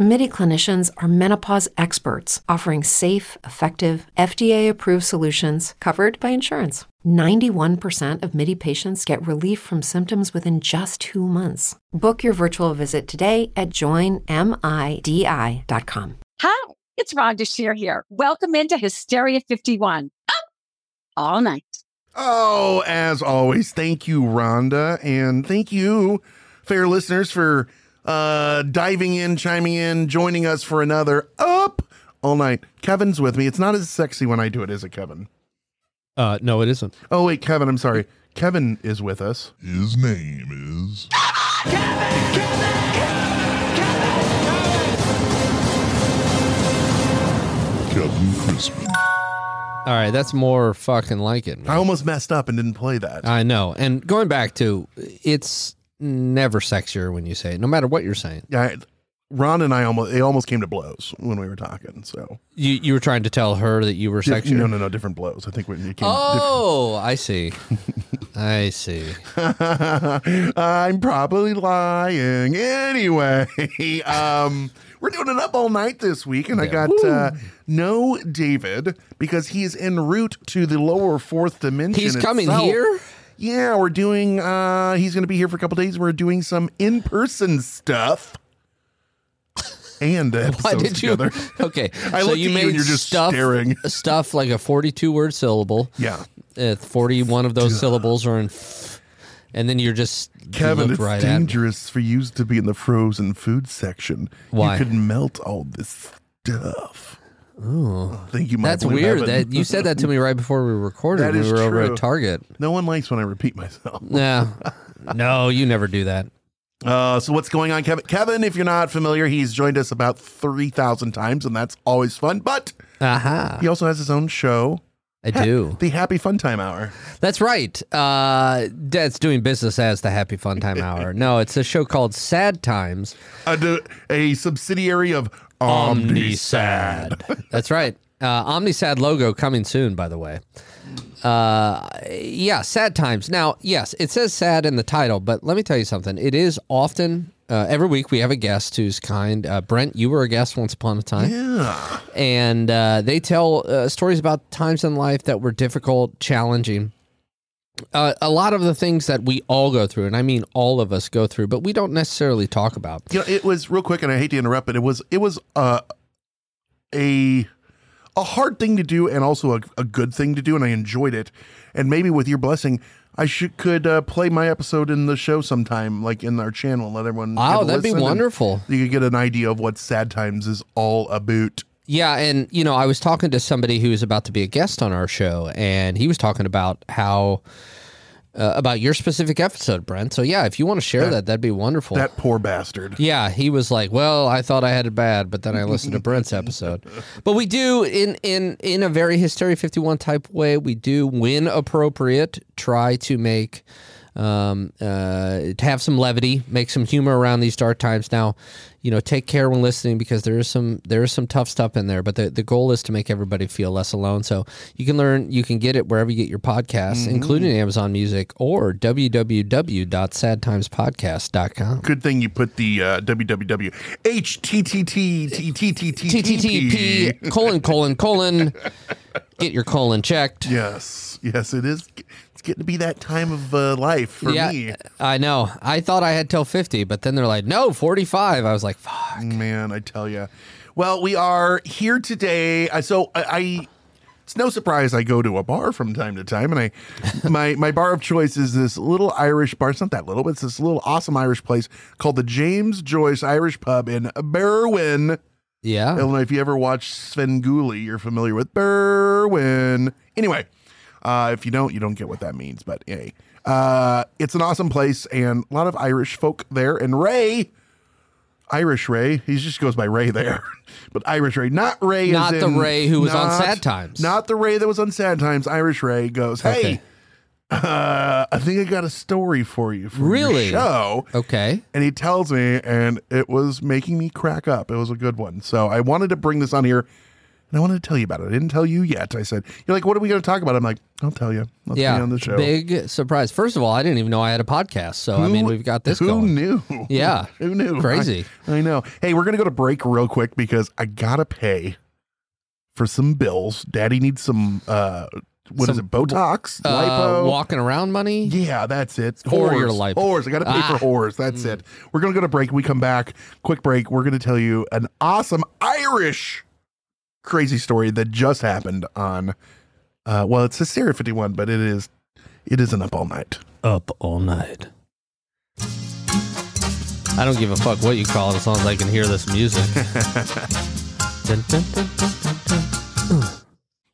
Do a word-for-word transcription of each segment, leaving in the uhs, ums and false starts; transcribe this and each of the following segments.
MIDI clinicians are menopause experts, offering safe, effective, F D A-approved solutions covered by insurance. ninety-one percent of MIDI patients get relief from symptoms within just two months. Book your virtual visit today at join midi dot com. Hi, it's Rhonda Shear here. Welcome into Hysteria fifty-one. Up all night. Oh, as always, thank you, Rhonda. And thank you, fair listeners, for Uh, diving in, chiming in, joining us for another Up All Night. Kevin's with me. It's not as sexy when I do it, is it, Kevin? Uh, no, it isn't. Oh, wait, Kevin, I'm sorry. Kevin is with us. His name is... Kevin! Kevin! Kevin! Kevin! Kevin! Kevin! Kevin Crispin. All right, that's more fucking like it, man. I almost messed up and didn't play that. I know. And going back to, it's... never sexier when you say it, no matter what you're saying. Yeah, Ron and I almost it almost came to blows when we were talking. So you you were trying to tell her that you were Di- sexier? No, no, no, different blows. I think when you came. Oh, different. I see. I see. I'm probably lying. Anyway, um, we're doing it up all night this week, and yeah. I got uh, no David because he's en route to the lower fourth dimension. He's coming itself. Here. Yeah, we're doing, uh, he's going to be here for a couple days. We're doing some in-person stuff. And uh, why did together. You? Okay. I so you made you and you're just stuff, staring. Stuff like a forty-two word syllable. Yeah. Uh, forty-one of those Duh. syllables are in, f- and then you're just, Kevin, you it's right dangerous for you to be in the frozen food section. Why? You could melt all this stuff. Oh, I think you might. That's weird. That you said that to me right before we recorded. That we is were true. Over at Target. No one likes when I repeat myself. No, no, you never do that. Uh, so what's going on, Kevin? Kevin, if you're not familiar, he's joined us about three thousand times, and that's always fun. But uh-huh. he also has his own show. I ha- do the Happy Fun Time Hour. That's right. Uh, that's doing business as the Happy Fun Time Hour. No, it's a show called Sad Times, a, a subsidiary of Omni-sad. That's right. Uh, Omni-sad logo coming soon, by the way. Uh, yeah, Sad Times. Now, yes, it says sad in the title, but let me tell you something. It is often, uh, every week we have a guest who's kind. Uh, Brent, you were a guest once upon a time. Yeah. And uh, they tell uh, stories about times in life that were difficult, challenging. Uh, a lot of the things that we all go through, and I mean all of us go through, but we don't necessarily talk about. You know, it was real quick, and I hate to interrupt, but it was it was uh, a a hard thing to do, and also a, a good thing to do, and I enjoyed it. And maybe with your blessing, I should could uh, play my episode in the show sometime, like in our channel, and let everyone. Oh, that'd be wonderful! You could get an idea of what Sad Times is all about. Yeah, and you know, I was talking to somebody who was about to be a guest on our show, and he was talking about how uh, about your specific episode, Brent. So yeah, if you want to share that, that, that'd be wonderful. That poor bastard. Yeah, he was like, "Well, I thought I had it bad, but then I listened to Brent's episode." But we do, in in in a very Hysteria fifty-one type way, we do, when appropriate, try to make um uh to have some levity, make some humor around these dark times. Now, you know, take care when listening, because there is some there is some tough stuff in there, but the, the goal is to make everybody feel less alone. So you can learn you can get it wherever you get your podcasts, mm-hmm. including Amazon Music or w w w dot sad times podcast dot com. Good thing you put the uh www http colon colon colon get your colon checked. Yes. Yes, it is. It's getting to be that time of uh, life for yeah, me. I know. I thought I had till fifty, but then they're like, no, forty-five. I was like, fuck. Man, I tell you. Well, we are here today. So I, I it's no surprise I go to a bar from time to time. And I my, my bar of choice is this little Irish bar. It's not that little, but it's this little awesome Irish place called the James Joyce Irish Pub in Berwyn. Yeah. Illinois. If you ever watch Svengoolie, you're familiar with Berwyn. Anyway. Uh, if you don't, you don't get what that means, but hey, uh, it's an awesome place and a lot of Irish folk there. And Ray, Irish Ray, he just goes by Ray there, but Irish Ray, not Ray. Not the in, Ray who was not, on Sad Times. Not the Ray that was on Sad Times. Irish Ray goes, hey, okay. uh, I think I got a story for you from really? your show. Okay. And he tells me, and it was making me crack up. It was a good one. So I wanted to bring this on here, and I wanted to tell you about it. I didn't tell you yet. I said, you're like, what are we going to talk about? I'm like, I'll tell you. Let's yeah, be on the show. Big surprise. First of all, I didn't even know I had a podcast. So, who, I mean, we've got this who going. Who knew? Yeah. Who knew? Crazy. I, I know. Hey, we're going to go to break real quick because I got to pay for some bills. Daddy needs some, uh, what some, is it, Botox? Uh, lipo? Walking around money? Yeah, that's it. Or your lipo. Whores. I got to pay ah. for whores. That's mm. it. We're going to go to break. We come back. Quick break. We're going to tell you an awesome Irish crazy story that just happened on uh well it's Hysteria fifty-one, but it is it is an Up All Night. Up All Night. I don't give a fuck what you call it as long as I can hear this music. Dun, dun, dun, dun, dun, dun.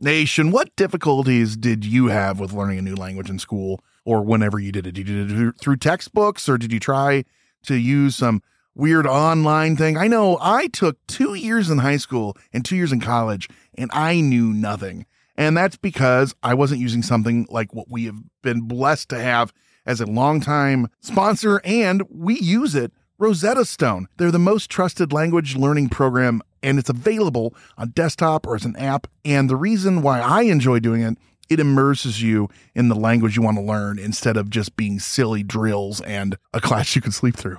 Nation, what difficulties did you have with learning a new language in school or whenever you did it? Did you do it through textbooks or did you try to use some weird online thing? I know I took two years in high school and two years in college and I knew nothing. And that's because I wasn't using something like what we have been blessed to have as a longtime sponsor. And we use it, Rosetta Stone. They're the most trusted language learning program and it's available on desktop or as an app. And the reason why I enjoy doing it, it immerses you in the language you want to learn instead of just being silly drills and a class you can sleep through.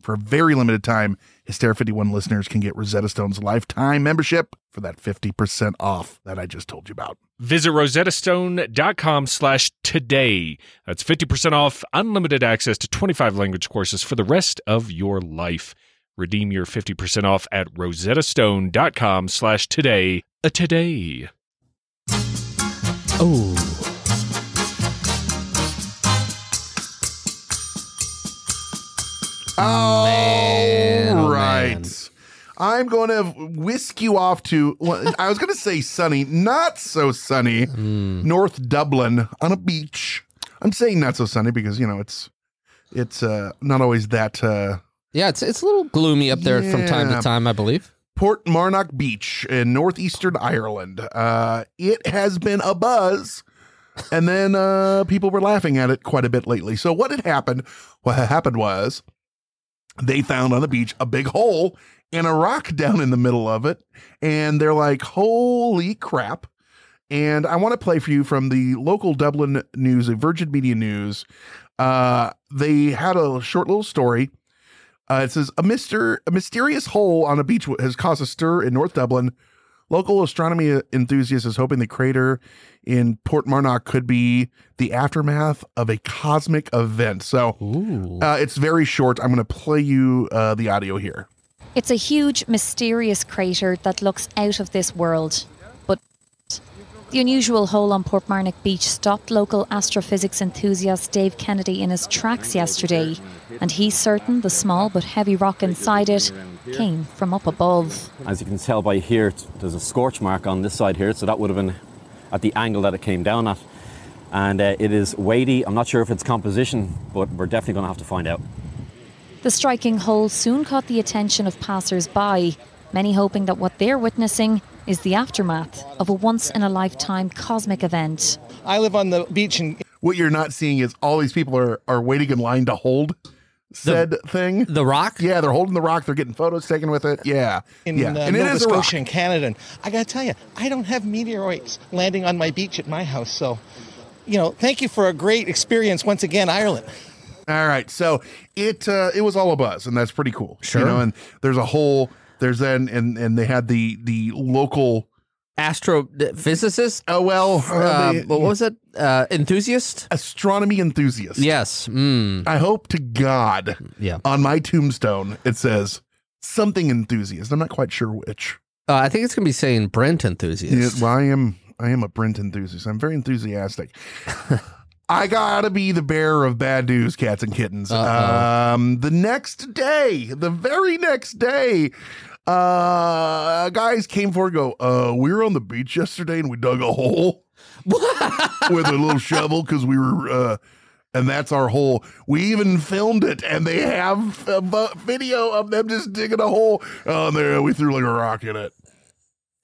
For a very limited time, Hysteria fifty-one listeners can get Rosetta Stone's lifetime membership for that fifty percent off that I just told you about. Visit rosettastone.com slash today. That's fifty percent off, unlimited access to twenty-five language courses for the rest of your life. Redeem your fifty percent off at rosettastone.com slash today. A today. Oh. Oh, man, oh, right. Man. I'm going to whisk you off to, I was going to say sunny, not so sunny, mm. North Dublin on a beach. I'm saying not so sunny because, you know, it's it's uh, not always that. Uh, yeah, it's it's a little gloomy up there yeah. from time to time, I believe. Portmarnock Beach in northeastern Ireland. Uh, it has been a buzz. And then uh, people were laughing at it quite a bit lately. So what had happened, what had happened was, they found on the beach a big hole and a rock down in the middle of it. And they're like, holy crap. And I want to play for you from the local Dublin news, the Virgin Media News. Uh, they had a short little story. Uh, it says, a, myster- a mysterious hole on a beach has caused a stir in North Dublin. Local astronomy enthusiast is hoping the crater in Portmarnock could be the aftermath of a cosmic event. So uh, it's very short. I'm going to play you uh, the audio here. It's a huge, mysterious crater that looks out of this world. But the unusual hole on Portmarnock Beach stopped local astrophysics enthusiast Dave Kennedy in his tracks yesterday. And he's certain the small but heavy rock inside it came from up above. As you can tell by here, there's a scorch mark on this side here, so that would have been at the angle that it came down at. And uh, it is weighty. I'm not sure if it's composition, but we're definitely going to have to find out. The striking hole soon caught the attention of passers-by, many hoping that what they're witnessing is the aftermath of a once-in-a-lifetime cosmic event. I live on the beach and... What you're not seeing is all these people are, are waiting in line to hold... said the, thing. The rock? Yeah, they're holding the rock. They're getting photos taken with it. Yeah. In yeah. Uh, and Nova it is Scotia in Canada. And I got to tell you, I don't have meteoroids landing on my beach at my house. So, you know, thank you for a great experience once again, Ireland. All right. So it uh, it was all a buzz, and that's pretty cool. Sure. You know, and there's a whole there's then and and they had the the local astrophysicist. Oh, well, uh, um, what was it? Uh, enthusiast? Astronomy enthusiast. Yes. Mm. I hope to God yeah. on my tombstone it says something enthusiast. I'm not quite sure which. Uh, I think it's going to be saying Brent enthusiast. Yeah, well, I am. I am a Brent enthusiast. I'm very enthusiastic. I gotta be the bearer of bad news, cats and kittens. Uh-oh. Um, the next day, the very next day, uh, guys came forward and go, uh, we were on the beach yesterday and we dug a hole with a little shovel because we were, uh, and that's our hole. We even filmed it, and they have a bu- video of them just digging a hole. Oh, and they, we threw like a rock in it.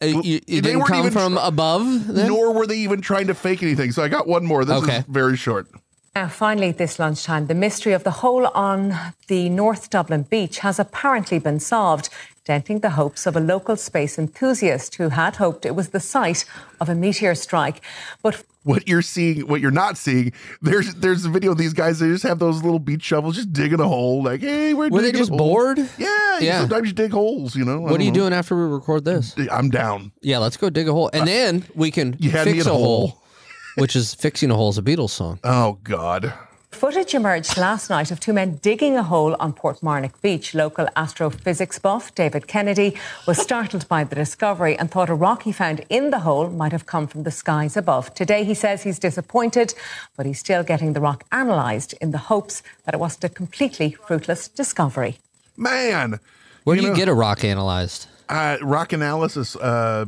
Well, you, you didn't come from tr- above? Then? Nor were they even trying to fake anything. So I got one more. This okay. is very short. Now, finally, this lunchtime, the mystery of the hole on the North Dublin beach has apparently been solved, denting the hopes of a local space enthusiast who had hoped it was the site of a meteor strike. But what you're seeing, what you're not seeing, there's there's a video of these guys. They just have those little beach shovels, just digging a hole. Like, hey, we're were they just bored? Yeah, yeah. Sometimes you dig holes, you know. What are you know. doing after we record this? I'm down. Yeah, let's go dig a hole, and uh, then we can fix a, a hole. hole. Which is Fixing a Hole is a Beatles song. Oh, God. Footage emerged last night of two men digging a hole on Portmarnock Beach. Local astrophysics buff David Kennedy was startled by the discovery and thought a rock he found in the hole might have come from the skies above. Today he says he's disappointed, but he's still getting the rock analysed in the hopes that it wasn't a completely fruitless discovery. Man! Where do you, you know, get a rock analysed? Uh, rock analysis... Uh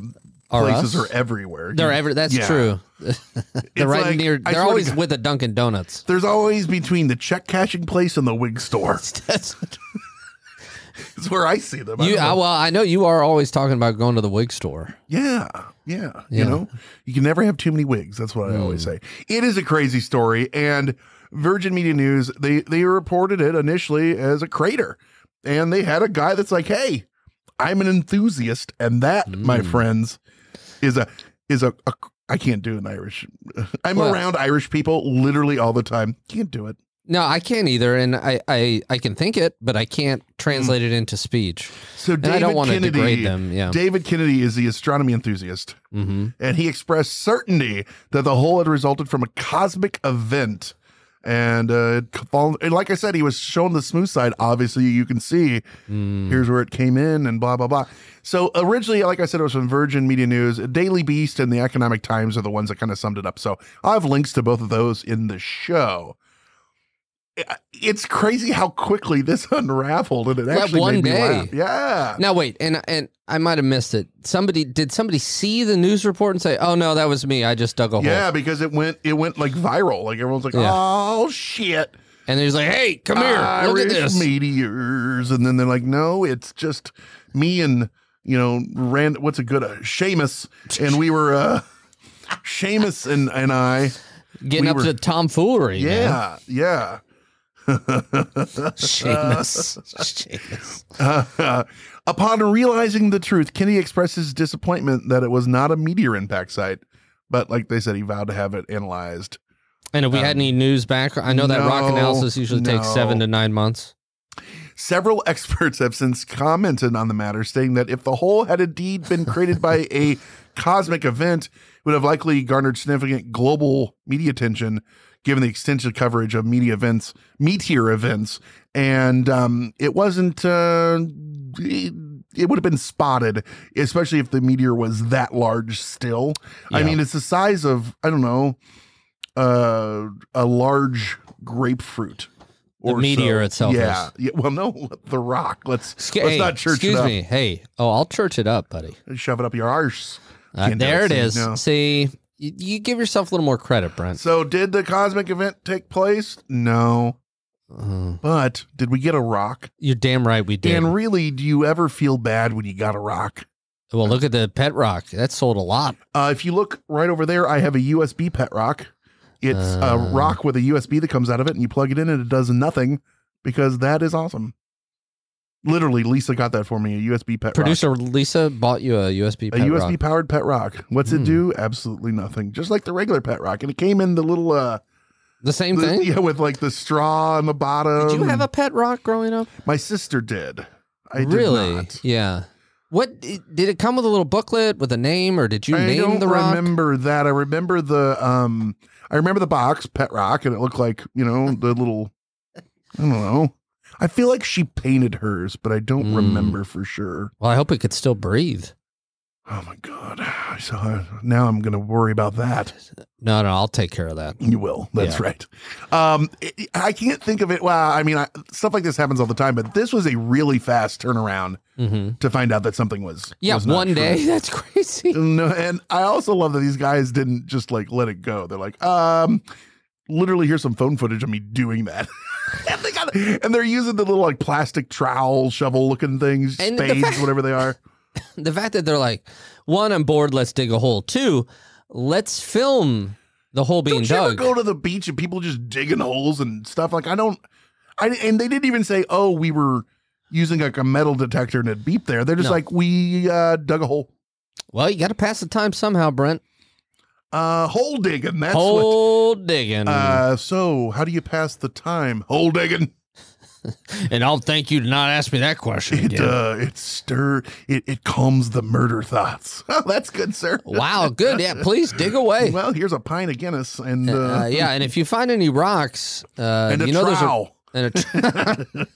Are places us? Are everywhere. They're ever. That's yeah. true. They're right like, near. They're always God, with a Dunkin' Donuts. There's always between the check cashing place and the wig store. That's it's where I see them. You, I I, well, I know you are always talking about going to the wig store. Yeah, yeah. yeah. You know, you can never have too many wigs. That's what mm. I always say. It is a crazy story, and Virgin Media News they they reported it initially as a crater, and they had a guy that's like, "Hey, I'm an enthusiast," and that, mm. my friends. Is a is a, a I can't do an Irish. I'm well, around Irish people literally all the time. Can't do it. No, I can't either, and I I, I can think it, but I can't translate it into speech. So David and I don't want Kennedy, to degrade them. Yeah, David Kennedy is the astronomy enthusiast, mm-hmm. and he expressed certainty that the hole had resulted from a cosmic event, and uh, it, like I said, he was shown the smooth side. Obviously, you can see mm. here's where it came in, and blah blah blah. So originally, like I said, it was from Virgin Media News. Daily Beast and the Economic Times are the ones that kind of summed it up. So I have links to both of those in the show. It's crazy how quickly this unraveled, and it that actually one made day. Me laugh. Yeah. Now wait, and and I might have missed it. Somebody did somebody see the news report and say, "Oh no, that was me. I just dug a hole." Yeah, because it went it went like viral. Like everyone's like, yeah. "Oh shit!" And they're like, "Hey, come here, Irish look at this meteors." And then they're like, "No, it's just me and." You know, Rand, what's a good uh, Seamus, and we were uh, Seamus and, and I getting we up were, to tomfoolery. Yeah, man. yeah. Seamus. Seamus. Uh, uh, upon realizing the truth, Kennedy expresses disappointment that it was not a meteor impact site, but like they said, he vowed to have it analyzed. And if we um, had any news back, I know that no, rock analysis usually no. takes seven to nine months. Several experts have since commented on the matter, stating that if the hole had indeed been created by a cosmic event, it would have likely garnered significant global media attention, given the extensive coverage of media events, meteor events, and um, it wasn't. Uh, it, it would have been spotted, especially if the meteor was that large. Still, yeah. I mean, it's the size of I don't know, uh, a large grapefruit. The meteor so. itself yeah. is. Yeah. Well, no, the rock. Let's, Sca- let's hey, not church excuse it up. Excuse me. Hey. Oh, I'll church it up, buddy. Shove it up your arse. Uh, there it is. No. See, you, you give yourself a little more credit, Brent. So did the cosmic event take place? No. Uh, but did we get a rock? You're damn right we did. And really, do you ever feel bad when you got a rock? Well, look at the pet rock. That sold a lot. Uh, if you look right over there, I have a U S B pet rock. It's uh, a rock with a U S B that comes out of it, and you plug it in, and it does nothing, because that is awesome. Literally, Lisa got that for me, a U S B pet producer rock. Producer Lisa bought you a U S B pet rock. A U S B-powered pet rock. What's mm. it do? Absolutely nothing. Just like the regular pet rock. And it came in the little uh, The same the, thing? Yeah, with like the straw on the bottom. Did you have a pet rock growing up? My sister did. I really? did not. Yeah. What did it come with? A little booklet with a name, or did you I name the rock? I don't remember that. I remember the um, I remember the box pet rock, and it looked like, you know, the little. I don't know. I feel like she painted hers, but I don't mm. remember for sure. Well, I hope it could still breathe. Oh my God! So now I'm going to worry about that. No, no, I'll take care of that. You will. That's yeah. right. Um, it, I can't think of it. Well, I mean, I, stuff like this happens all the time, but this was a really fast turnaround mm-hmm. to find out that something was yeah was not one true. day. That's crazy. No, and I also love that these guys didn't just like let it go. They're like, um, literally, here's some phone footage of me doing that. And, they got, and they're using the little like plastic trowel, shovel looking things, and spades, the- whatever they are. The fact that they're like, one, I'm bored, let's dig a hole. Two, let's film the hole being dug. Don't you ever go to the beach and people just digging holes and stuff? Like, I don't, I, and they didn't even say, oh, we were using like a metal detector and it beeped there. They're just no. like, we uh, dug a hole. Well, you got to pass the time somehow, Brent. Uh, hole digging. That's hole what, digging. Uh, so how do you pass the time? Hole digging. And I'll thank you to not ask me that question again. It, uh, it stir it, it calms the murder thoughts. Oh, that's good, sir. Wow, good. Yeah, please dig away. Well, here's a pint of Guinness, and uh, uh, uh, yeah, and if you find any rocks, uh, and a you know trowel. There's a, and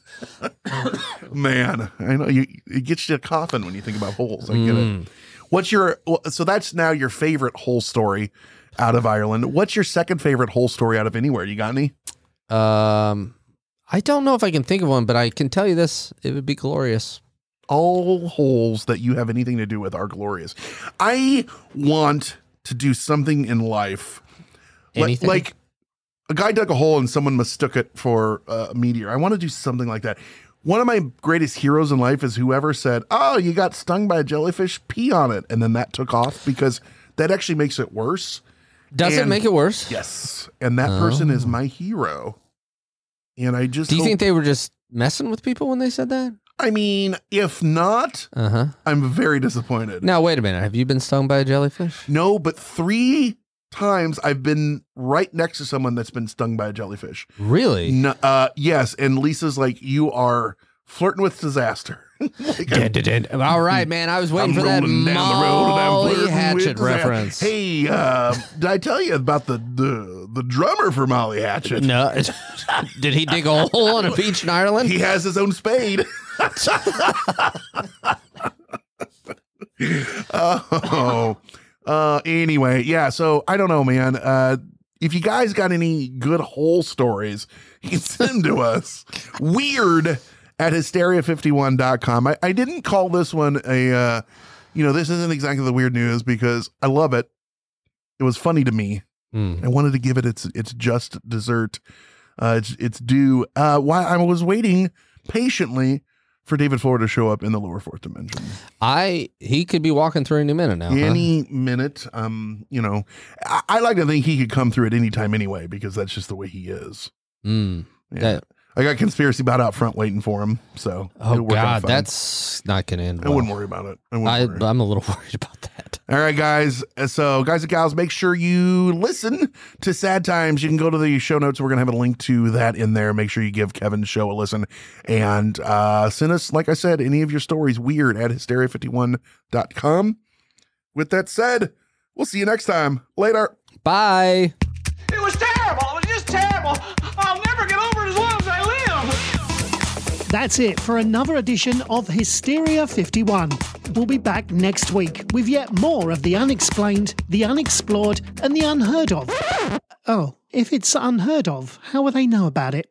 a tr- man, I know you. It gets you coughing when you think about holes. I get mm. it. What's your so that's now your favorite hole story out of Ireland. What's your second favorite hole story out of anywhere? You got any? Um. I don't know if I can think of one, but I can tell you this. It would be glorious. All holes that you have anything to do with are glorious. I want to do something in life. Anything? Like, like a guy dug a hole and someone mistook it for a meteor. I want to do something like that. One of my greatest heroes in life is whoever said, oh, you got stung by a jellyfish, pee on it. And then that took off, because that actually makes it worse. Does and, it make it worse? Yes. And that oh. person is my hero. And I just. Do you hope, think they were just messing with people when they said that? I mean, if not, uh-huh. I'm very disappointed. Now, wait a minute. Have you been stung by a jellyfish? No, but three times I've been right next to someone that's been stung by a jellyfish. Really? No, uh, yes. And Lisa's like, you are flirting with disaster. Like, dun, dun, dun. All right, man. I was waiting I'm for that down Molly the road and I'm Hatchet reference. Hey, uh, did I tell you about the the, the drummer for Molly Hatchet? No. Did he dig a hole on a beach in Ireland? He has his own spade. oh, uh, anyway, yeah. So I don't know, man. Uh, if you guys got any good hole stories, you can send to us. Weird. At hysteria fifty-one dot com. I, I didn't call this one a, uh, you know, this isn't exactly the weird news, because I love it. It was funny to me. Mm. I wanted to give it its its just dessert. Uh, it's, it's due. Uh, while I was waiting patiently for David Fuller to show up in the lower fourth dimension. I He could be walking through any minute now. Any huh? minute. Um, you know, I, I like to think he could come through at any time anyway, because that's just the way he is. Mm. Yeah. That- I got Conspiracy Bot out front waiting for him. So, oh God, that's not going to end well. I wouldn't worry about it. I I, worry. I'm a little worried about that. All right, guys. So, guys and gals, make sure you listen to Sad Times. You can go to the show notes. We're going to have a link to that in there. Make sure you give Kevin's show a listen. And uh, send us, like I said, any of your stories, weird at hysteria fifty-one dot com. With that said, we'll see you next time. Later. Bye. It was terrible. It was just terrible. I'll never get over it as long as I live. That's it for another edition of Hysteria fifty-one. We'll be back next week with yet more of the unexplained, the unexplored, and the unheard of. Oh, if it's unheard of, how will they know about it?